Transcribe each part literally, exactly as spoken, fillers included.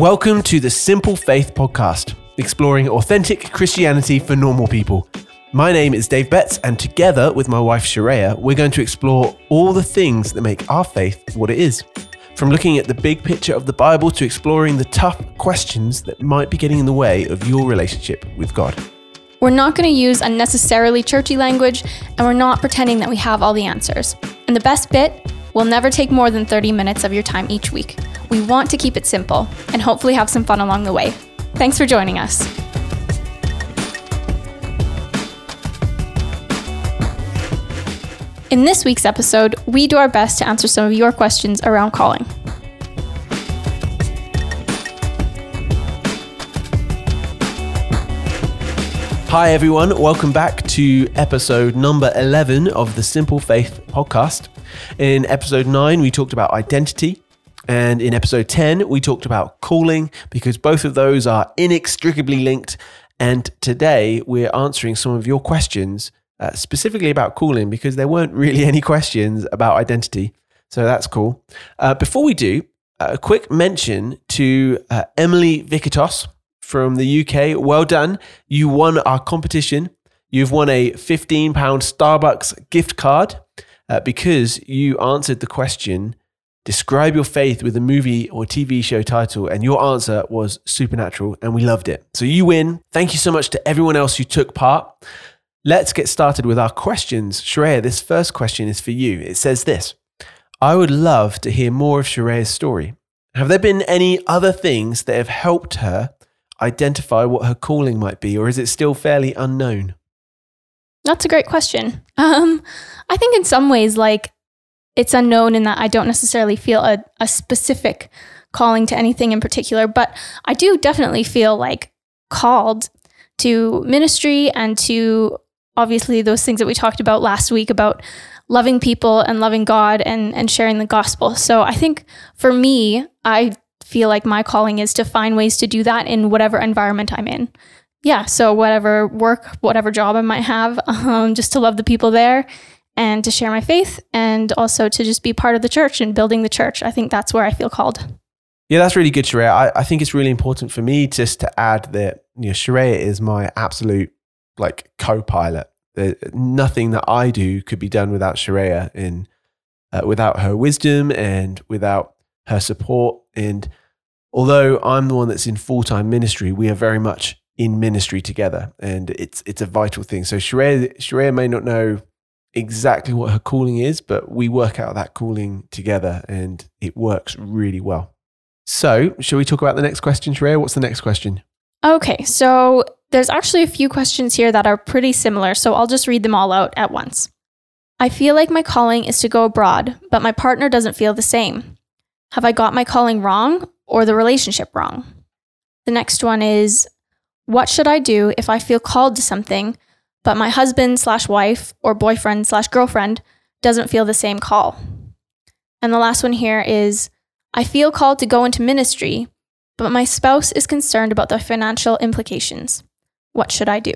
Welcome to the Simple Faith Podcast, exploring authentic Christianity for normal people. My name is Dave Betts, and together with my wife Sharaya, we're going to explore all the things that make our faith what it is. From looking at the big picture of the Bible to exploring the tough questions that might be getting in the way of your relationship with God. We're not going to use unnecessarily churchy language, and we're not pretending that we have all the answers. And the best bit, we'll never take more than thirty minutes of your time each week. We want to keep it simple and hopefully have some fun along the way. Thanks for joining us. In this week's episode, we do our best to answer some of your questions around calling. Hi everyone, welcome back to episode number eleven of the Simple Faith Podcast. In episode nine, we talked about identity, and in episode ten, we talked about calling, because both of those are inextricably linked. And today, we're answering some of your questions Uh, specifically about calling, because there weren't really any questions about identity. So that's cool. Uh, before we do, a quick mention to uh, Emily Vikitos from the U K. Well done. You won our competition. You've won a fifteen pounds Starbucks gift card uh, because you answered the question, describe your faith with a movie or T V show title, and your answer was supernatural, and we loved it. So you win. Thank you so much to everyone else who took part. Let's get started with our questions. Sharaya, this first question is for you. It says this: I would love to hear more of Sharaya's story. Have there been any other things that have helped her identify what her calling might be, or is it still fairly unknown? That's a great question. Um, I think in some ways, like, it's unknown in that I don't necessarily feel a, a specific calling to anything in particular, but I do definitely feel like called to ministry and to obviously those things that we talked about last week about loving people and loving God and, and sharing the gospel. So I think for me, I feel like my calling is to find ways to do that in whatever environment I'm in. Yeah. So whatever work, whatever job I might have, um, just to love the people there and to share my faith, and also to just be part of the church and building the church. I think that's where I feel called. Yeah, that's really good, Sharaya. I, I think it's really important for me just to add that, you know, Sharaya is my absolute like co-pilot. There, nothing that I do could be done without Sharaya, and uh, without her wisdom and without her support. And although I'm the one that's in full-time ministry, we are very much in ministry together, and it's it's a vital thing. So Sharaya, Sharaya may not know exactly what her calling is, but we work out that calling together, and it works really well. So, shall we talk about the next question, Sharaya? What's the next question? Okay, so there's actually a few questions here that are pretty similar, so I'll just read them all out at once. I feel like my calling is to go abroad, but my partner doesn't feel the same. Have I got my calling wrong, or the relationship wrong? The next one is, what should I do if I feel called to something, but my husband slash wife or boyfriend slash girlfriend doesn't feel the same call? And the last one here is, I feel called to go into ministry, but my spouse is concerned about the financial implications. What should I do?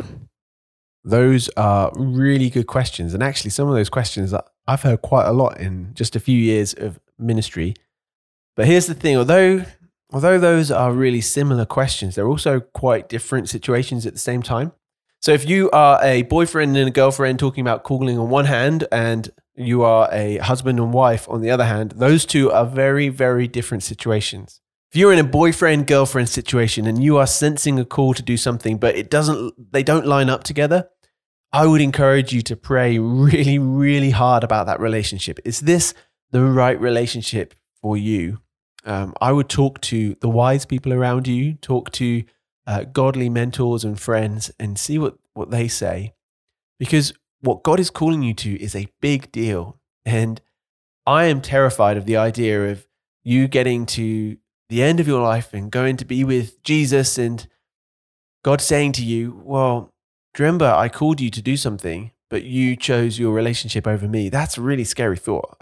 Those are really good questions. And actually, some of those questions that I've heard quite a lot in just a few years of ministry. But here's the thing, although, although those are really similar questions, they're also quite different situations at the same time. So if you are a boyfriend and a girlfriend talking about calling on one hand, and you are a husband and wife on the other hand, those two are very, very different situations. If you're in a boyfriend-girlfriend situation and you are sensing a call to do something, but it doesn't, they don't line up together, I would encourage you to pray really, really hard about that relationship. Is this the right relationship for you? Um, I would talk to the wise people around you, talk to uh, godly mentors and friends, and see what, what they say. Because what God is calling you to is a big deal. And I am terrified of the idea of you getting to the end of your life and going to be with Jesus, and God saying to you, well, remember, I called you to do something, but you chose your relationship over me. That's a really scary thought.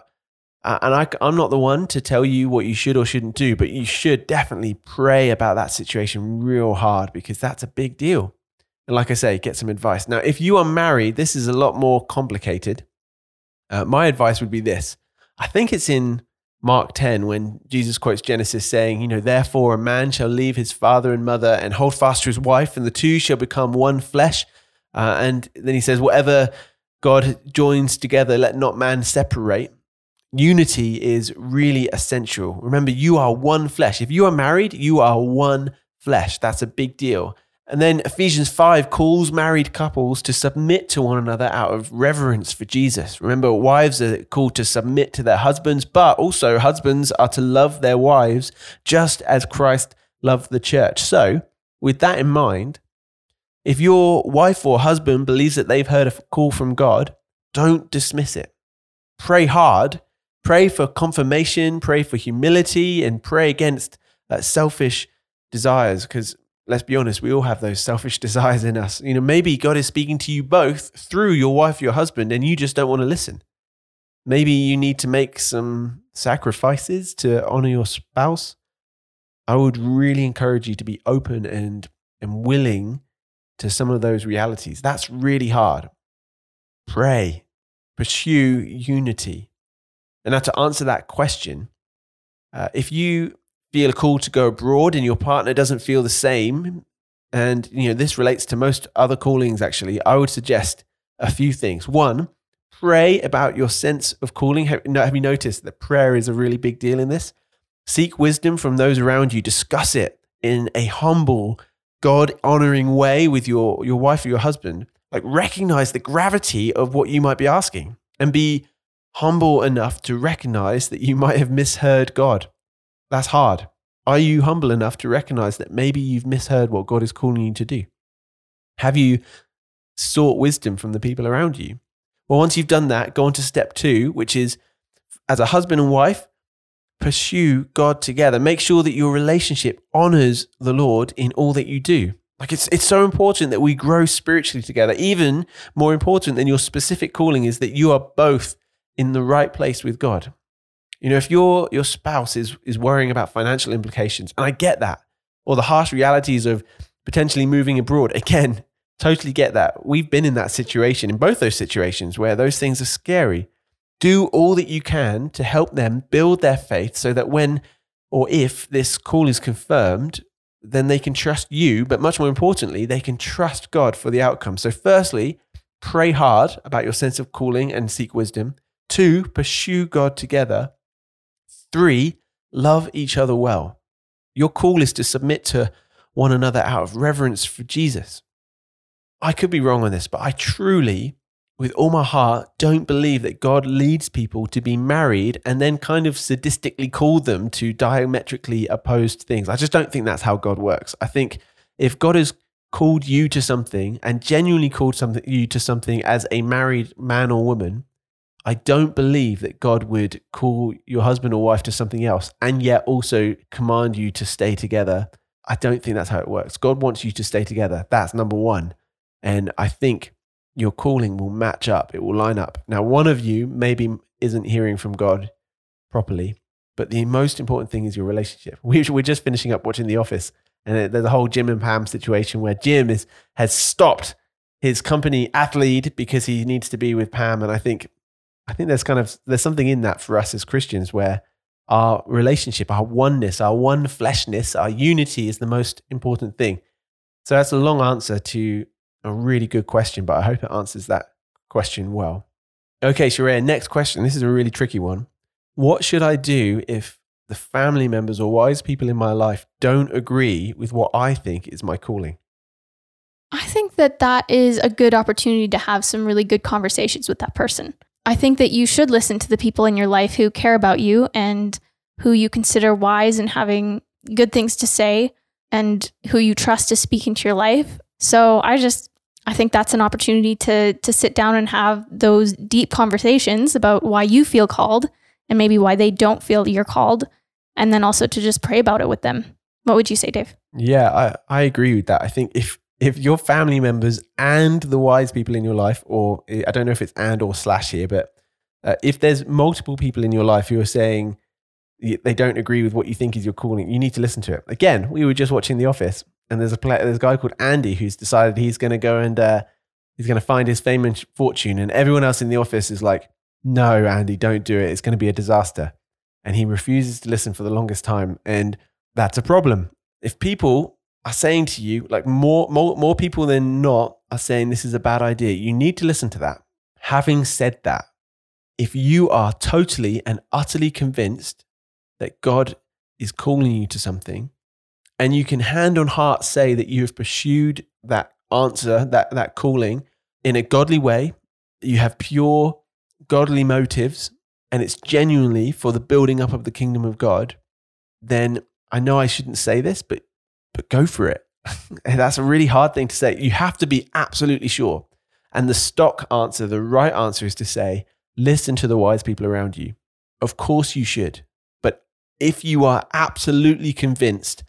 Uh, and I, I'm not the one to tell you what you should or shouldn't do, but you should definitely pray about that situation real hard, because that's a big deal. And like I say, get some advice. Now, if you are married, this is a lot more complicated. Uh, my advice would be this. I think it's in Mark ten, when Jesus quotes Genesis saying, you know, therefore a man shall leave his father and mother and hold fast to his wife, and the two shall become one flesh. Uh, and then he says, whatever God joins together, let not man separate. Unity is really essential. Remember, you are one flesh. If you are married, you are one flesh. That's a big deal. And then Ephesians five calls married couples to submit to one another out of reverence for Jesus. Remember, wives are called to submit to their husbands, but also husbands are to love their wives just as Christ loved the church. So, with that in mind, if your wife or husband believes that they've heard a call from God, don't dismiss it. Pray hard. Pray for confirmation. Pray for humility, and pray against uh, selfish desires. Because let's be honest, we all have those selfish desires in us. You know, maybe God is speaking to you both through your wife, your husband, and you just don't want to listen. Maybe you need to make some sacrifices to honor your spouse. I would really encourage you to be open and and willing to some of those realities. That's really hard. Pray, pursue unity. And now to answer that question, uh, if you feel a call to go abroad and your partner doesn't feel the same, and you know this relates to most other callings actually, I would suggest a few things. One, pray about your sense of calling. Have, have you noticed that prayer is a really big deal in this? Seek wisdom from those around you. Discuss it in a humble way, God-honoring way with your, your wife or your husband. Like, recognize the gravity of what you might be asking and be humble enough to recognize that you might have misheard God. That's hard. Are you humble enough to recognize that maybe you've misheard what God is calling you to do? Have you sought wisdom from the people around you? Well, once you've done that, go on to step two, which is, as a husband and wife, pursue God together. Make sure that your relationship honors the Lord in all that you do. Like, it's it's so important that we grow spiritually together. Even more important than your specific calling is that you are both in the right place with God. You know, if your your spouse is is worrying about financial implications, and I get that, or the harsh realities of potentially moving abroad, again, totally get that. We've been in that situation, in both those situations, where those things are scary. Do all that you can to help them build their faith so that when or if this call is confirmed, then they can trust you, but much more importantly, they can trust God for the outcome. So firstly, pray hard about your sense of calling and seek wisdom. Two, pursue God together. Three, love each other well. Your call is to submit to one another out of reverence for Jesus. I could be wrong on this, but I truly, with all my heart, don't believe that God leads people to be married and then kind of sadistically call them to diametrically opposed things. I just don't think that's how God works. I think if God has called you to something and genuinely called something, you to something as a married man or woman, I don't believe that God would call your husband or wife to something else and yet also command you to stay together. I don't think that's how it works. God wants you to stay together. That's number one. And I think your calling will match up. It will line up. Now, one of you maybe isn't hearing from God properly, but the most important thing is your relationship. We're just finishing up watching The Office, and there's a whole Jim and Pam situation where Jim is, has stopped his company athlete because he needs to be with Pam. And I think, I think there's kind of, there's something in that for us as Christians where our relationship, our oneness, our one fleshness, our unity is the most important thing. So that's a long answer to a really good question, but I hope it answers that question well. Okay, Sharaya, next question. This is a really tricky one. What should I do if the family members or wise people in my life don't agree with what I think is my calling? I think that that is a good opportunity to have some really good conversations with that person. I think that you should listen to the people in your life who care about you and who you consider wise and having good things to say and who you trust to speak into your life. So I just... I think that's an opportunity to to sit down and have those deep conversations about why you feel called and maybe why they don't feel you're called, and then also to just pray about it with them. What would you say, Dave? Yeah, I, I agree with that. I think if if your family members and the wise people in your life, or I don't know if it's and or slash here, but uh, if there's multiple people in your life who are saying they don't agree with what you think is your calling, you need to listen to it. Again, we were just watching The Office, and there's a play, there's a guy called Andy who's decided he's going to go and uh, he's going to find his fame and fortune, and everyone else in the office is like, no, Andy, don't do it. It's going to be a disaster. and he refuses to listen for the longest time. And that's a problem. If people are saying to you, like more, more, more people than not are saying this is a bad idea, you need to listen to that. Having said that, if you are totally and utterly convinced that God is calling you to something, and you can hand on heart say that you have pursued that answer, that, that calling in a godly way, you have pure godly motives, and it's genuinely for the building up of the kingdom of God, then I know I shouldn't say this, but but go for it. That's a really hard thing to say. You have to be absolutely sure. And the stock answer, the right answer is to say, listen to the wise people around you. Of course you should. But if you are absolutely convinced,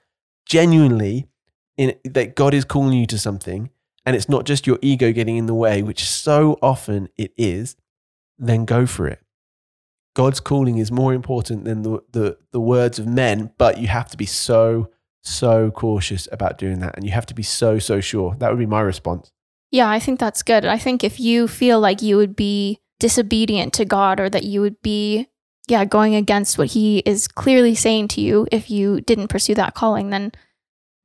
genuinely, in, that God is calling you to something, and it's not just your ego getting in the way, which so often it is, then go for it. God's calling is more important than the, the, the words of men, but you have to be so, so cautious about doing that. And you have to be so, so sure. That would be my response. Yeah, I think that's good. I think if you feel like you would be disobedient to God, or that you would be, yeah, going against what he is clearly saying to you, if you didn't pursue that calling, then,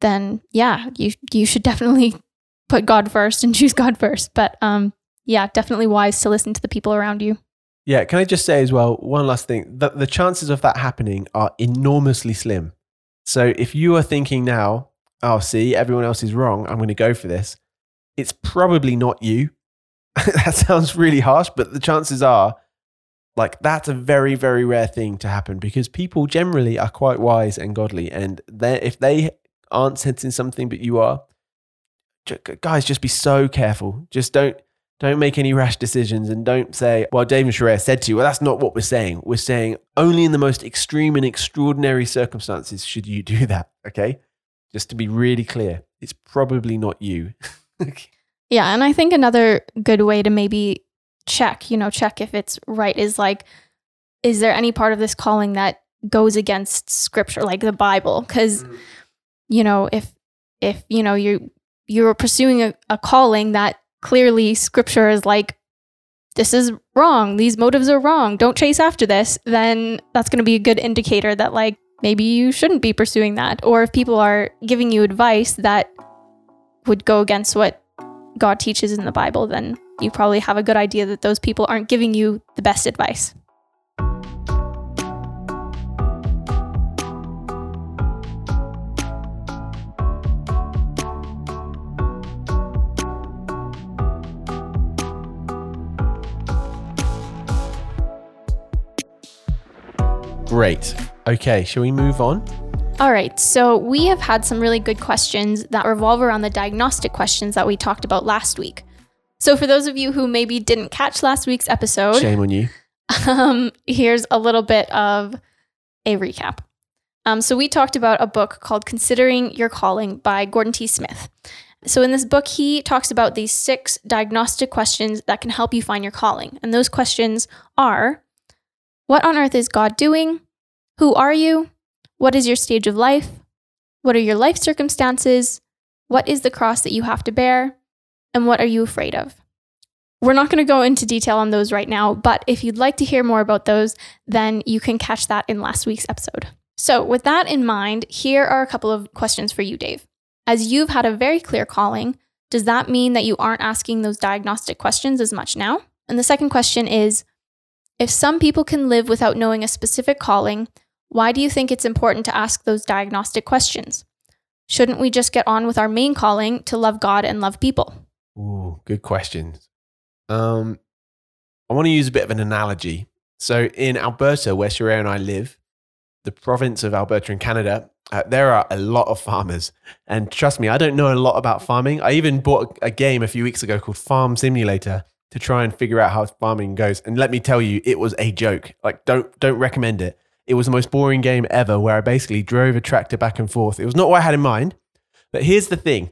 then yeah, you, you should definitely put God first and choose God first. But um, yeah, definitely wise to listen to the people around you. Yeah. Can I just say as well, one last thing, that the chances of that happening are enormously slim. So if you are thinking now, oh, see, everyone else is wrong, I'm going to go for this, it's probably not you. That sounds really harsh, but the chances are, like, that's a very, very rare thing to happen, because people generally are quite wise and godly. And if they aren't sensing something, but you are, guys, just be so careful. Just don't, Don't make any rash decisions, and don't say, well, Dave and Sharaya said to you, well, that's not what we're saying. We're saying only in the most extreme and extraordinary circumstances should you do that, okay? Just to be really clear, it's probably not you. Yeah, and I think another good way to maybe check, you know, check if it's right is like, is there any part of this calling that goes against scripture, like the Bible? Because, mm. you know, if, if you know, you you're pursuing a, a calling that clearly scripture is like, this is wrong, these motives are wrong, don't chase after this, then that's going to be a good indicator that, like, maybe you shouldn't be pursuing that. Or if people are giving you advice that would go against what God teaches in the Bible, then you probably have a good idea that those people aren't giving you the best advice. Great. Okay, shall we move on? All right. So we have had some really good questions that revolve around the diagnostic questions that we talked about last week. So for those of you who maybe didn't catch last week's episode, shame on you. Um, here's a little bit of a recap. Um, so we talked about a book called Considering Your Calling by Gordon T. Smith. So in this book, he talks about these six diagnostic questions that can help you find your calling. And those questions are, what on earth is God doing? Who are you? What is your stage of life? What are your life circumstances? What is the cross that you have to bear? And what are you afraid of? We're not going to go into detail on those right now, but if you'd like to hear more about those, then you can catch that in last week's episode. So with that in mind, here are a couple of questions for you, Dave. As you've had a very clear calling, does that mean that you aren't asking those diagnostic questions as much now? And the second question is, if some people can live without knowing a specific calling, why do you think it's important to ask those diagnostic questions? Shouldn't we just get on with our main calling to love God and love people? Ooh, good questions. Um, I want to use a bit of an analogy. So in Alberta, where Sharaya and I live, the province of Alberta in Canada, uh, there are a lot of farmers. And trust me, I don't know a lot about farming. I even bought a game a few weeks ago called Farm Simulator to try and figure out how farming goes. And let me tell you, it was a joke. Like, don't don't recommend it. It was the most boring game ever, where I basically drove a tractor back and forth. It was not what I had in mind. But here's the thing.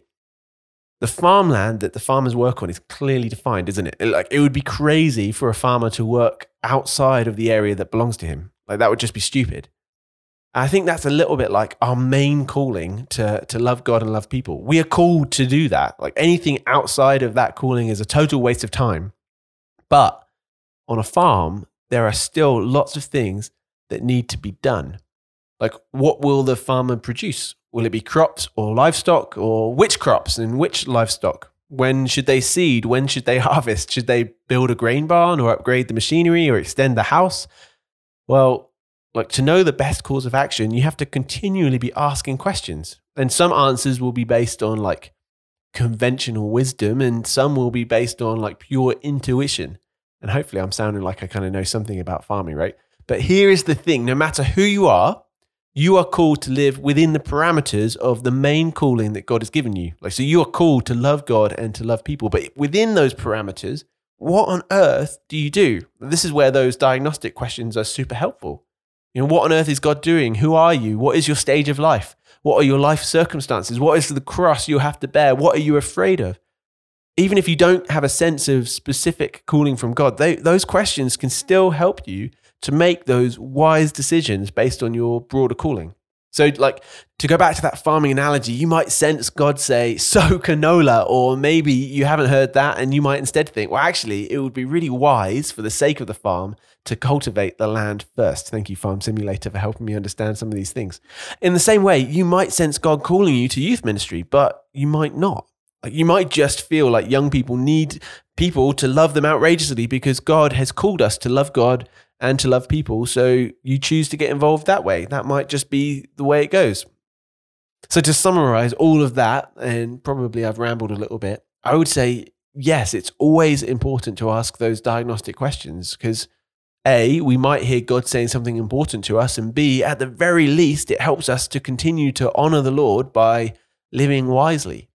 The farmland that the farmers work on is clearly defined, isn't it? Like, it would be crazy for a farmer to work outside of the area that belongs to him. Like, that would just be stupid. I think that's a little bit like our main calling to, to love God and love people. We are called to do that. Like, anything outside of that calling is a total waste of time. But on a farm, there are still lots of things that need to be done. Like, what will the farmer produce? Will it be crops or livestock, or which crops and which livestock? When should they seed? When should they harvest? Should they build a grain barn or upgrade the machinery or extend the house? Well, like, to know the best course of action, you have to continually be asking questions. And some answers will be based on like conventional wisdom, and some will be based on like pure intuition. And hopefully I'm sounding like I kind of know something about farming, right? But here is the thing. No matter who you are, you are called to live within the parameters of the main calling that God has given you. Like, so you are called to love God and to love people. But within those parameters, what on earth do you do? This is where those diagnostic questions are super helpful. You know, what on earth is God doing? Who are you? What is your stage of life? What are your life circumstances? What is the cross you have to bear? What are you afraid of? Even if you don't have a sense of specific calling from God, they, those questions can still help you to make those wise decisions based on your broader calling. So, like, to go back to that farming analogy, you might sense God say, sow canola, or maybe you haven't heard that and you might instead think, well, actually, it would be really wise for the sake of the farm to cultivate the land first. Thank you, Farm Simulator, for helping me understand some of these things. In the same way, you might sense God calling you to youth ministry, but you might not. Like, you might just feel like young people need people to love them outrageously because God has called us to love God and to love people. So you choose to get involved that way. That might just be the way it goes. So to summarize all of that, and probably I've rambled a little bit, I would say, yes, it's always important to ask those diagnostic questions because A, we might hear God saying something important to us, and B, at the very least, it helps us to continue to honor the Lord by living wisely.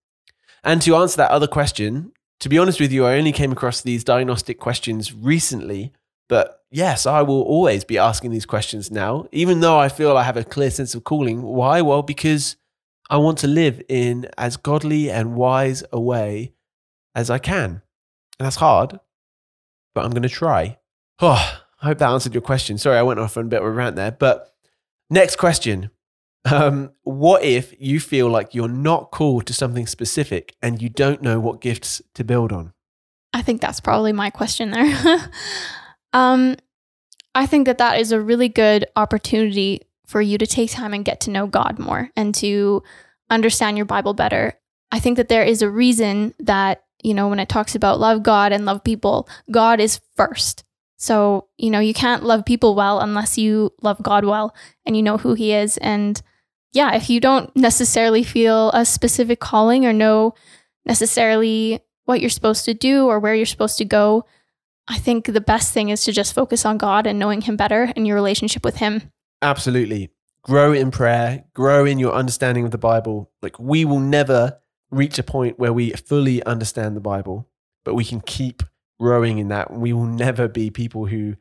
And to answer that other question, to be honest with you, I only came across these diagnostic questions recently, but yes, I will always be asking these questions now, even though I feel I have a clear sense of calling. Why? Well, because I want to live in as godly and wise a way as I can. And that's hard, but I'm going to try. Oh, I hope that answered your question. Sorry, I went off on a bit of a rant there. But next question. Um, what if you feel like you're not called to something specific and you don't know what gifts to build on? I think that's probably my question there. Um, I think that that is a really good opportunity for you to take time and get to know God more and to understand your Bible better. I think that there is a reason that, you know, when it talks about love God and love people, God is first. So, you know, you can't love people well unless you love God well and you know who he is. And yeah, if you don't necessarily feel a specific calling or know necessarily what you're supposed to do or where you're supposed to go, I think the best thing is to just focus on God and knowing him better and your relationship with him. Absolutely. Grow in prayer, grow in your understanding of the Bible. Like, we will never reach a point where we fully understand the Bible, but we can keep growing in that. We will never be people who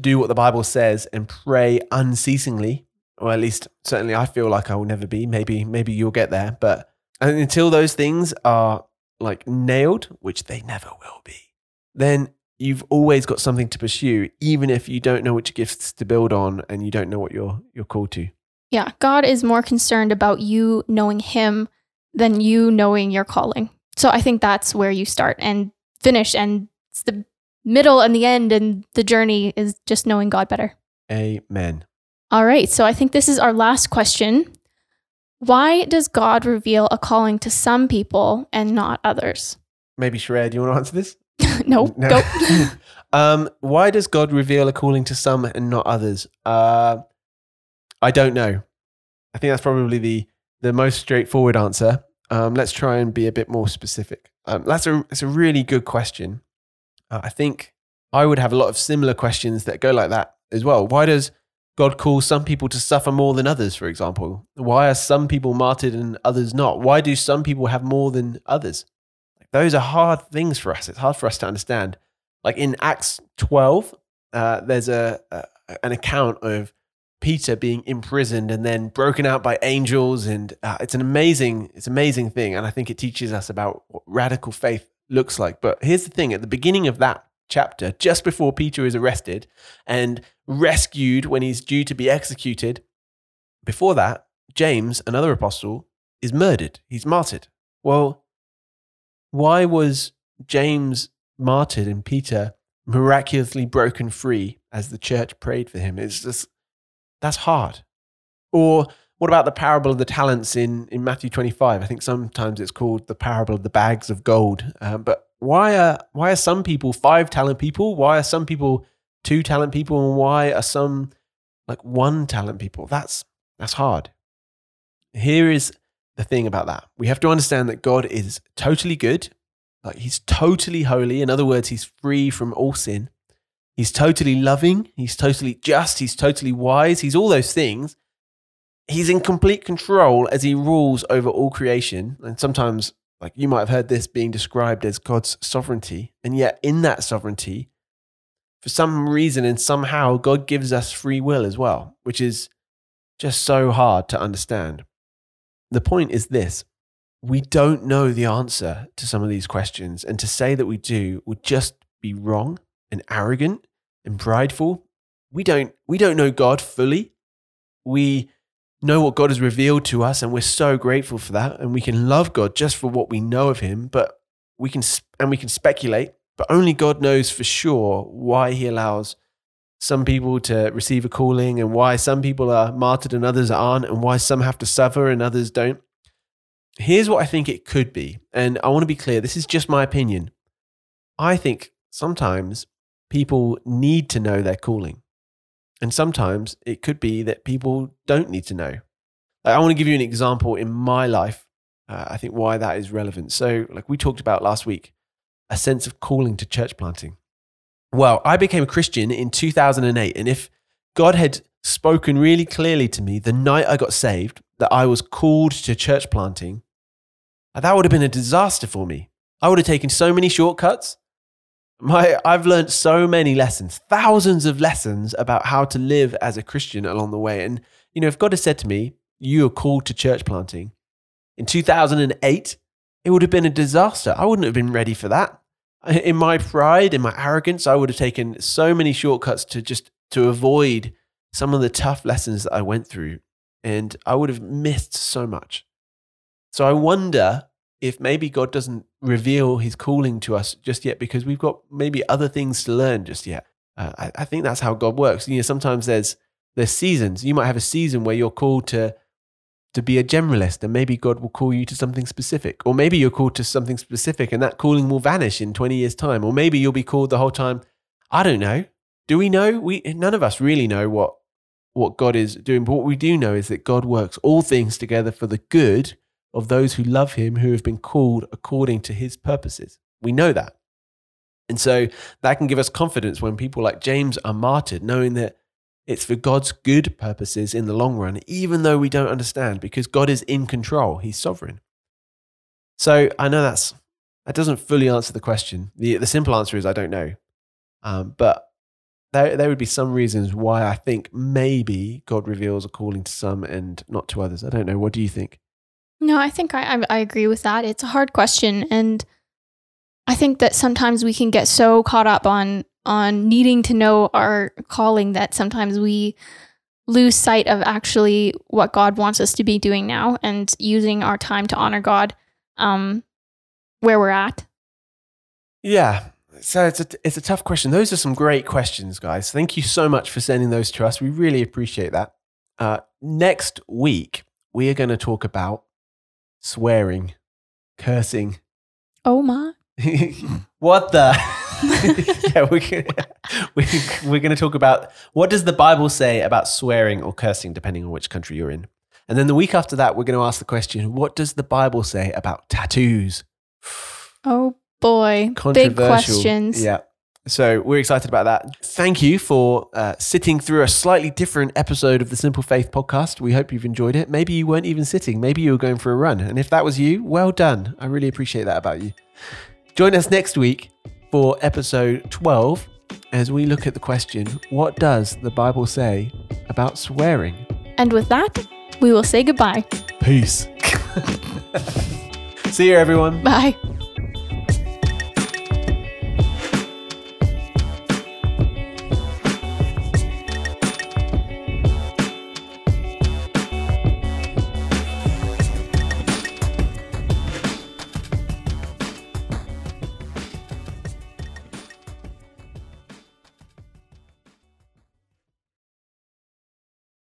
do what the Bible says and pray unceasingly, or at least certainly I feel like I will never be. Maybe, maybe you'll get there, but until those things are like nailed, which they never will be, then you've always got something to pursue, even if you don't know which gifts to build on and you don't know what you're you're called to. Yeah, God is more concerned about you knowing him than you knowing your calling. So I think that's where you start and finish, and it's the middle and the end, and the journey is just knowing God better. Amen. All right, so I think this is our last question. Why does God reveal a calling to some people and not others? Maybe Sharaya, do you want to answer this? No, no. Go. um, why does God reveal a calling to some and not others? Uh, I don't know. I think that's probably the the most straightforward answer. Um, let's try and be a bit more specific. Um, that's a it's a really good question. Uh, I think I would have a lot of similar questions that go like that as well. Why does God call some people to suffer more than others, for example? Why are some people martyred and others not? Why do some people have more than others? Those are hard things for us. It's hard for us to understand. Like in Acts twelve, uh, there's a, a an account of Peter being imprisoned and then broken out by angels, and uh, it's an amazing, it's an amazing thing. And I think it teaches us about what radical faith looks like. But here's the thing: at the beginning of that chapter, just before Peter is arrested and rescued when he's due to be executed, before that, James, another apostle, is murdered. He's martyred. Well, why was James martyred and Peter miraculously broken free as the church prayed for him? It's just That's hard. Or what about the parable of the talents in, in Matthew twenty-five? I think sometimes it's called the parable of the bags of gold. Um, but why are why are some people five talent people? Why are some people two talent people? And why are some like one talent people? That's that's hard. Here is the thing about that. We have to understand that God is totally good. Like he's totally holy. In other words, he's free from all sin. He's totally loving. He's totally just. He's totally wise. He's all those things. He's in complete control as he rules over all creation. And sometimes, like you might have heard this being described as God's sovereignty. And yet in that sovereignty, for some reason and somehow, God gives us free will as well, which is just so hard to understand. The point is this. We don't know the answer to some of these questions. And to say that we do would just be wrong and arrogant and prideful. We don't, we don't know God fully. We know what God has revealed to us, and we're so grateful for that, and we can love God just for what we know of him, but we can and we can speculate, but only God knows for sure why he allows some people to receive a calling, and why some people are martyred and others aren't, and why some have to suffer and others don't. Here's what I think it could be, and I want to be clear, this is just my opinion. I think sometimes people need to know their calling. And sometimes it could be that people don't need to know. Like, I want to give you an example in my life. Uh, I think why that is relevant. So like we talked about last week, a sense of calling to church planting. Well, I became a Christian in two thousand eight. And if God had spoken really clearly to me the night I got saved, that I was called to church planting, that would have been a disaster for me. I would have taken so many shortcuts. My, I've learned so many lessons, thousands of lessons about how to live as a Christian along the way. And, you know, if God had said to me, you are called to church planting in two thousand eight, it would have been a disaster. I wouldn't have been ready for that. In my pride, in my arrogance, I would have taken so many shortcuts to just to avoid some of the tough lessons that I went through. And I would have missed so much. So I wonder if maybe God doesn't reveal his calling to us just yet because we've got maybe other things to learn just yet. Uh, I, I think that's how God works. You know, sometimes there's there's seasons. You might have a season where you're called to to be a generalist, and maybe God will call you to something specific. Or maybe you're called to something specific and that calling will vanish in twenty years' time. Or maybe you'll be called the whole time. I don't know. Do we know? We none of us really know what, what God is doing. But what we do know is that God works all things together for the good of those who love him, who have been called according to his purposes. We know that. And so that can give us confidence when people like James are martyred, knowing that it's for God's good purposes in the long run, even though we don't understand, because God is in control. He's sovereign. So I know that's that doesn't fully answer the question. The, the simple answer is I don't know. Um, but there, there would be some reasons why I think maybe God reveals a calling to some and not to others. I don't know. What do you think? No, I think I, I I agree with that. It's a hard question. And I think that sometimes we can get so caught up on on needing to know our calling that sometimes we lose sight of actually what God wants us to be doing now and using our time to honor God um, where we're at. Yeah. So it's a, it's a tough question. Those are some great questions, guys. Thank you so much for sending those to us. We really appreciate that. Uh, next week, we are going to talk about swearing, cursing. Oh my! What the? yeah, we're gonna, we're, we're going to talk about what does the Bible say about swearing or cursing, depending on which country you're in. And then the week after that, we're going to ask the question: what does the Bible say about tattoos? Oh boy! Big questions. Yeah. So we're excited about that. Thank you for uh, sitting through a slightly different episode of the Simple Faith podcast. We hope you've enjoyed it. Maybe you weren't even sitting. Maybe you were going for a run. And if that was you, well done. I really appreciate that about you. Join us next week for episode twelve as we look at the question, what does the Bible say about swearing? And with that, we will say goodbye. Peace. See you, everyone. Bye.